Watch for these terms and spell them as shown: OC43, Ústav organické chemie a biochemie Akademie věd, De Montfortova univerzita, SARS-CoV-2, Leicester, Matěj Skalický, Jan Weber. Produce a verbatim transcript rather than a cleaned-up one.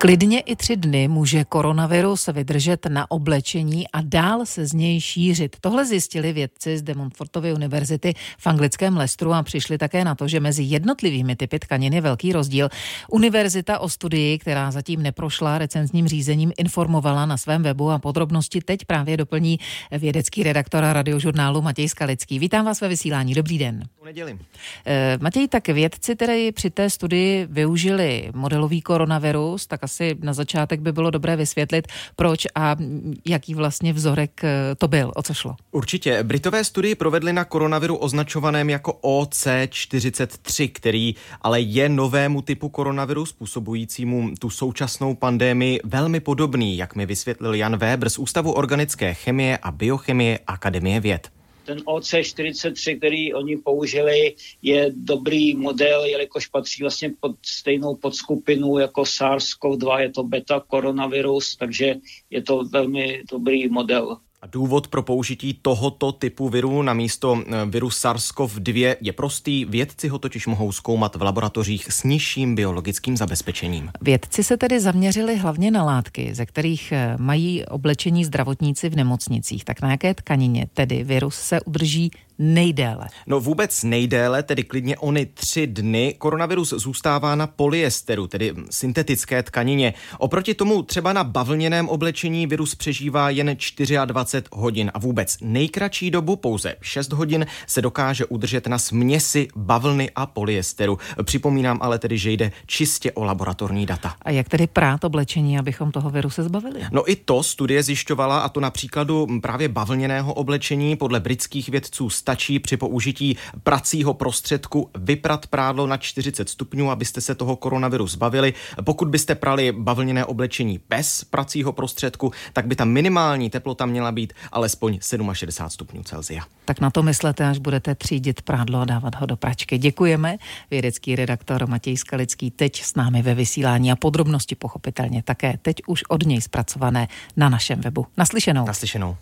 Klidně i tři dny může koronavirus vydržet na oblečení a dál se z něj šířit. Tohle zjistili vědci z De Montfortovy univerzity v anglickém Leicesteru a přišli také na to, že mezi jednotlivými typy tkanin je velký rozdíl. Univerzita o studii, která zatím neprošla recenzním řízením, informovala na svém webu a podrobnosti teď právě doplní vědecký redaktor Radiožurnálu Matěj Skalický. Vítám vás ve vysílání. Dobrý den. Nedělím. Matěj, tak vědci tedy při té studii využili modelový koronavirus, tak asi na začátek by bylo dobré vysvětlit, proč a jaký vlastně vzorek to byl, o co šlo. Určitě. Britové studii provedli na koronaviru označovaném jako O C čtyřicet tři, který ale je novému typu koronaviru způsobujícímu tu současnou pandémii velmi podobný, jak mi vysvětlil Jan Weber z Ústavu organické chemie a biochemie Akademie věd. Ten O C čtyřicet tři, který oni použili, je dobrý model, jelikož patří vlastně pod stejnou podskupinu jako SARS-C o V dva, je to beta koronavirus, takže je to velmi dobrý model. A důvod pro použití tohoto typu viru na místo viru SARS-C o V dva je prostý. Vědci ho totiž mohou zkoumat v laboratořích s nižším biologickým zabezpečením. Vědci se tedy zaměřili hlavně na látky, ze kterých mají oblečení zdravotníci v nemocnicích. Tak na jaké tkanině tedy virus se udrží nejdéle? No vůbec nejdéle, tedy klidně ony tři dny, koronavirus zůstává na polyesteru, tedy syntetické tkanině. Oproti tomu třeba na bavlněném oblečení virus přežívá jen dvacet čtyři hodin a vůbec nejkratší dobu, pouze šest hodin, se dokáže udržet na směsi bavlny a polyesteru. Připomínám ale tedy, že jde čistě o laboratorní data. A jak tedy prát oblečení, abychom toho viru se zbavili? No i to studie zjišťovala, a to na příkladu právě bavlněného oblečení. Podle britských vědců stačí při použití pracího prostředku vyprat prádlo na čtyřicet stupňů, abyste se toho koronaviru zbavili. Pokud byste prali bavlněné oblečení bez pracího prostředku, tak by ta minimální teplota měla být alespoň šedesát sedm stupňů Celsia. Tak na to myslete, až budete třídit prádlo a dávat ho do pračky. Děkujeme. Vědecký redaktor Matěj Skalický teď s námi ve vysílání a podrobnosti pochopitelně také teď už od něj zpracované na našem webu. Naslyšenou. Naslyšenou.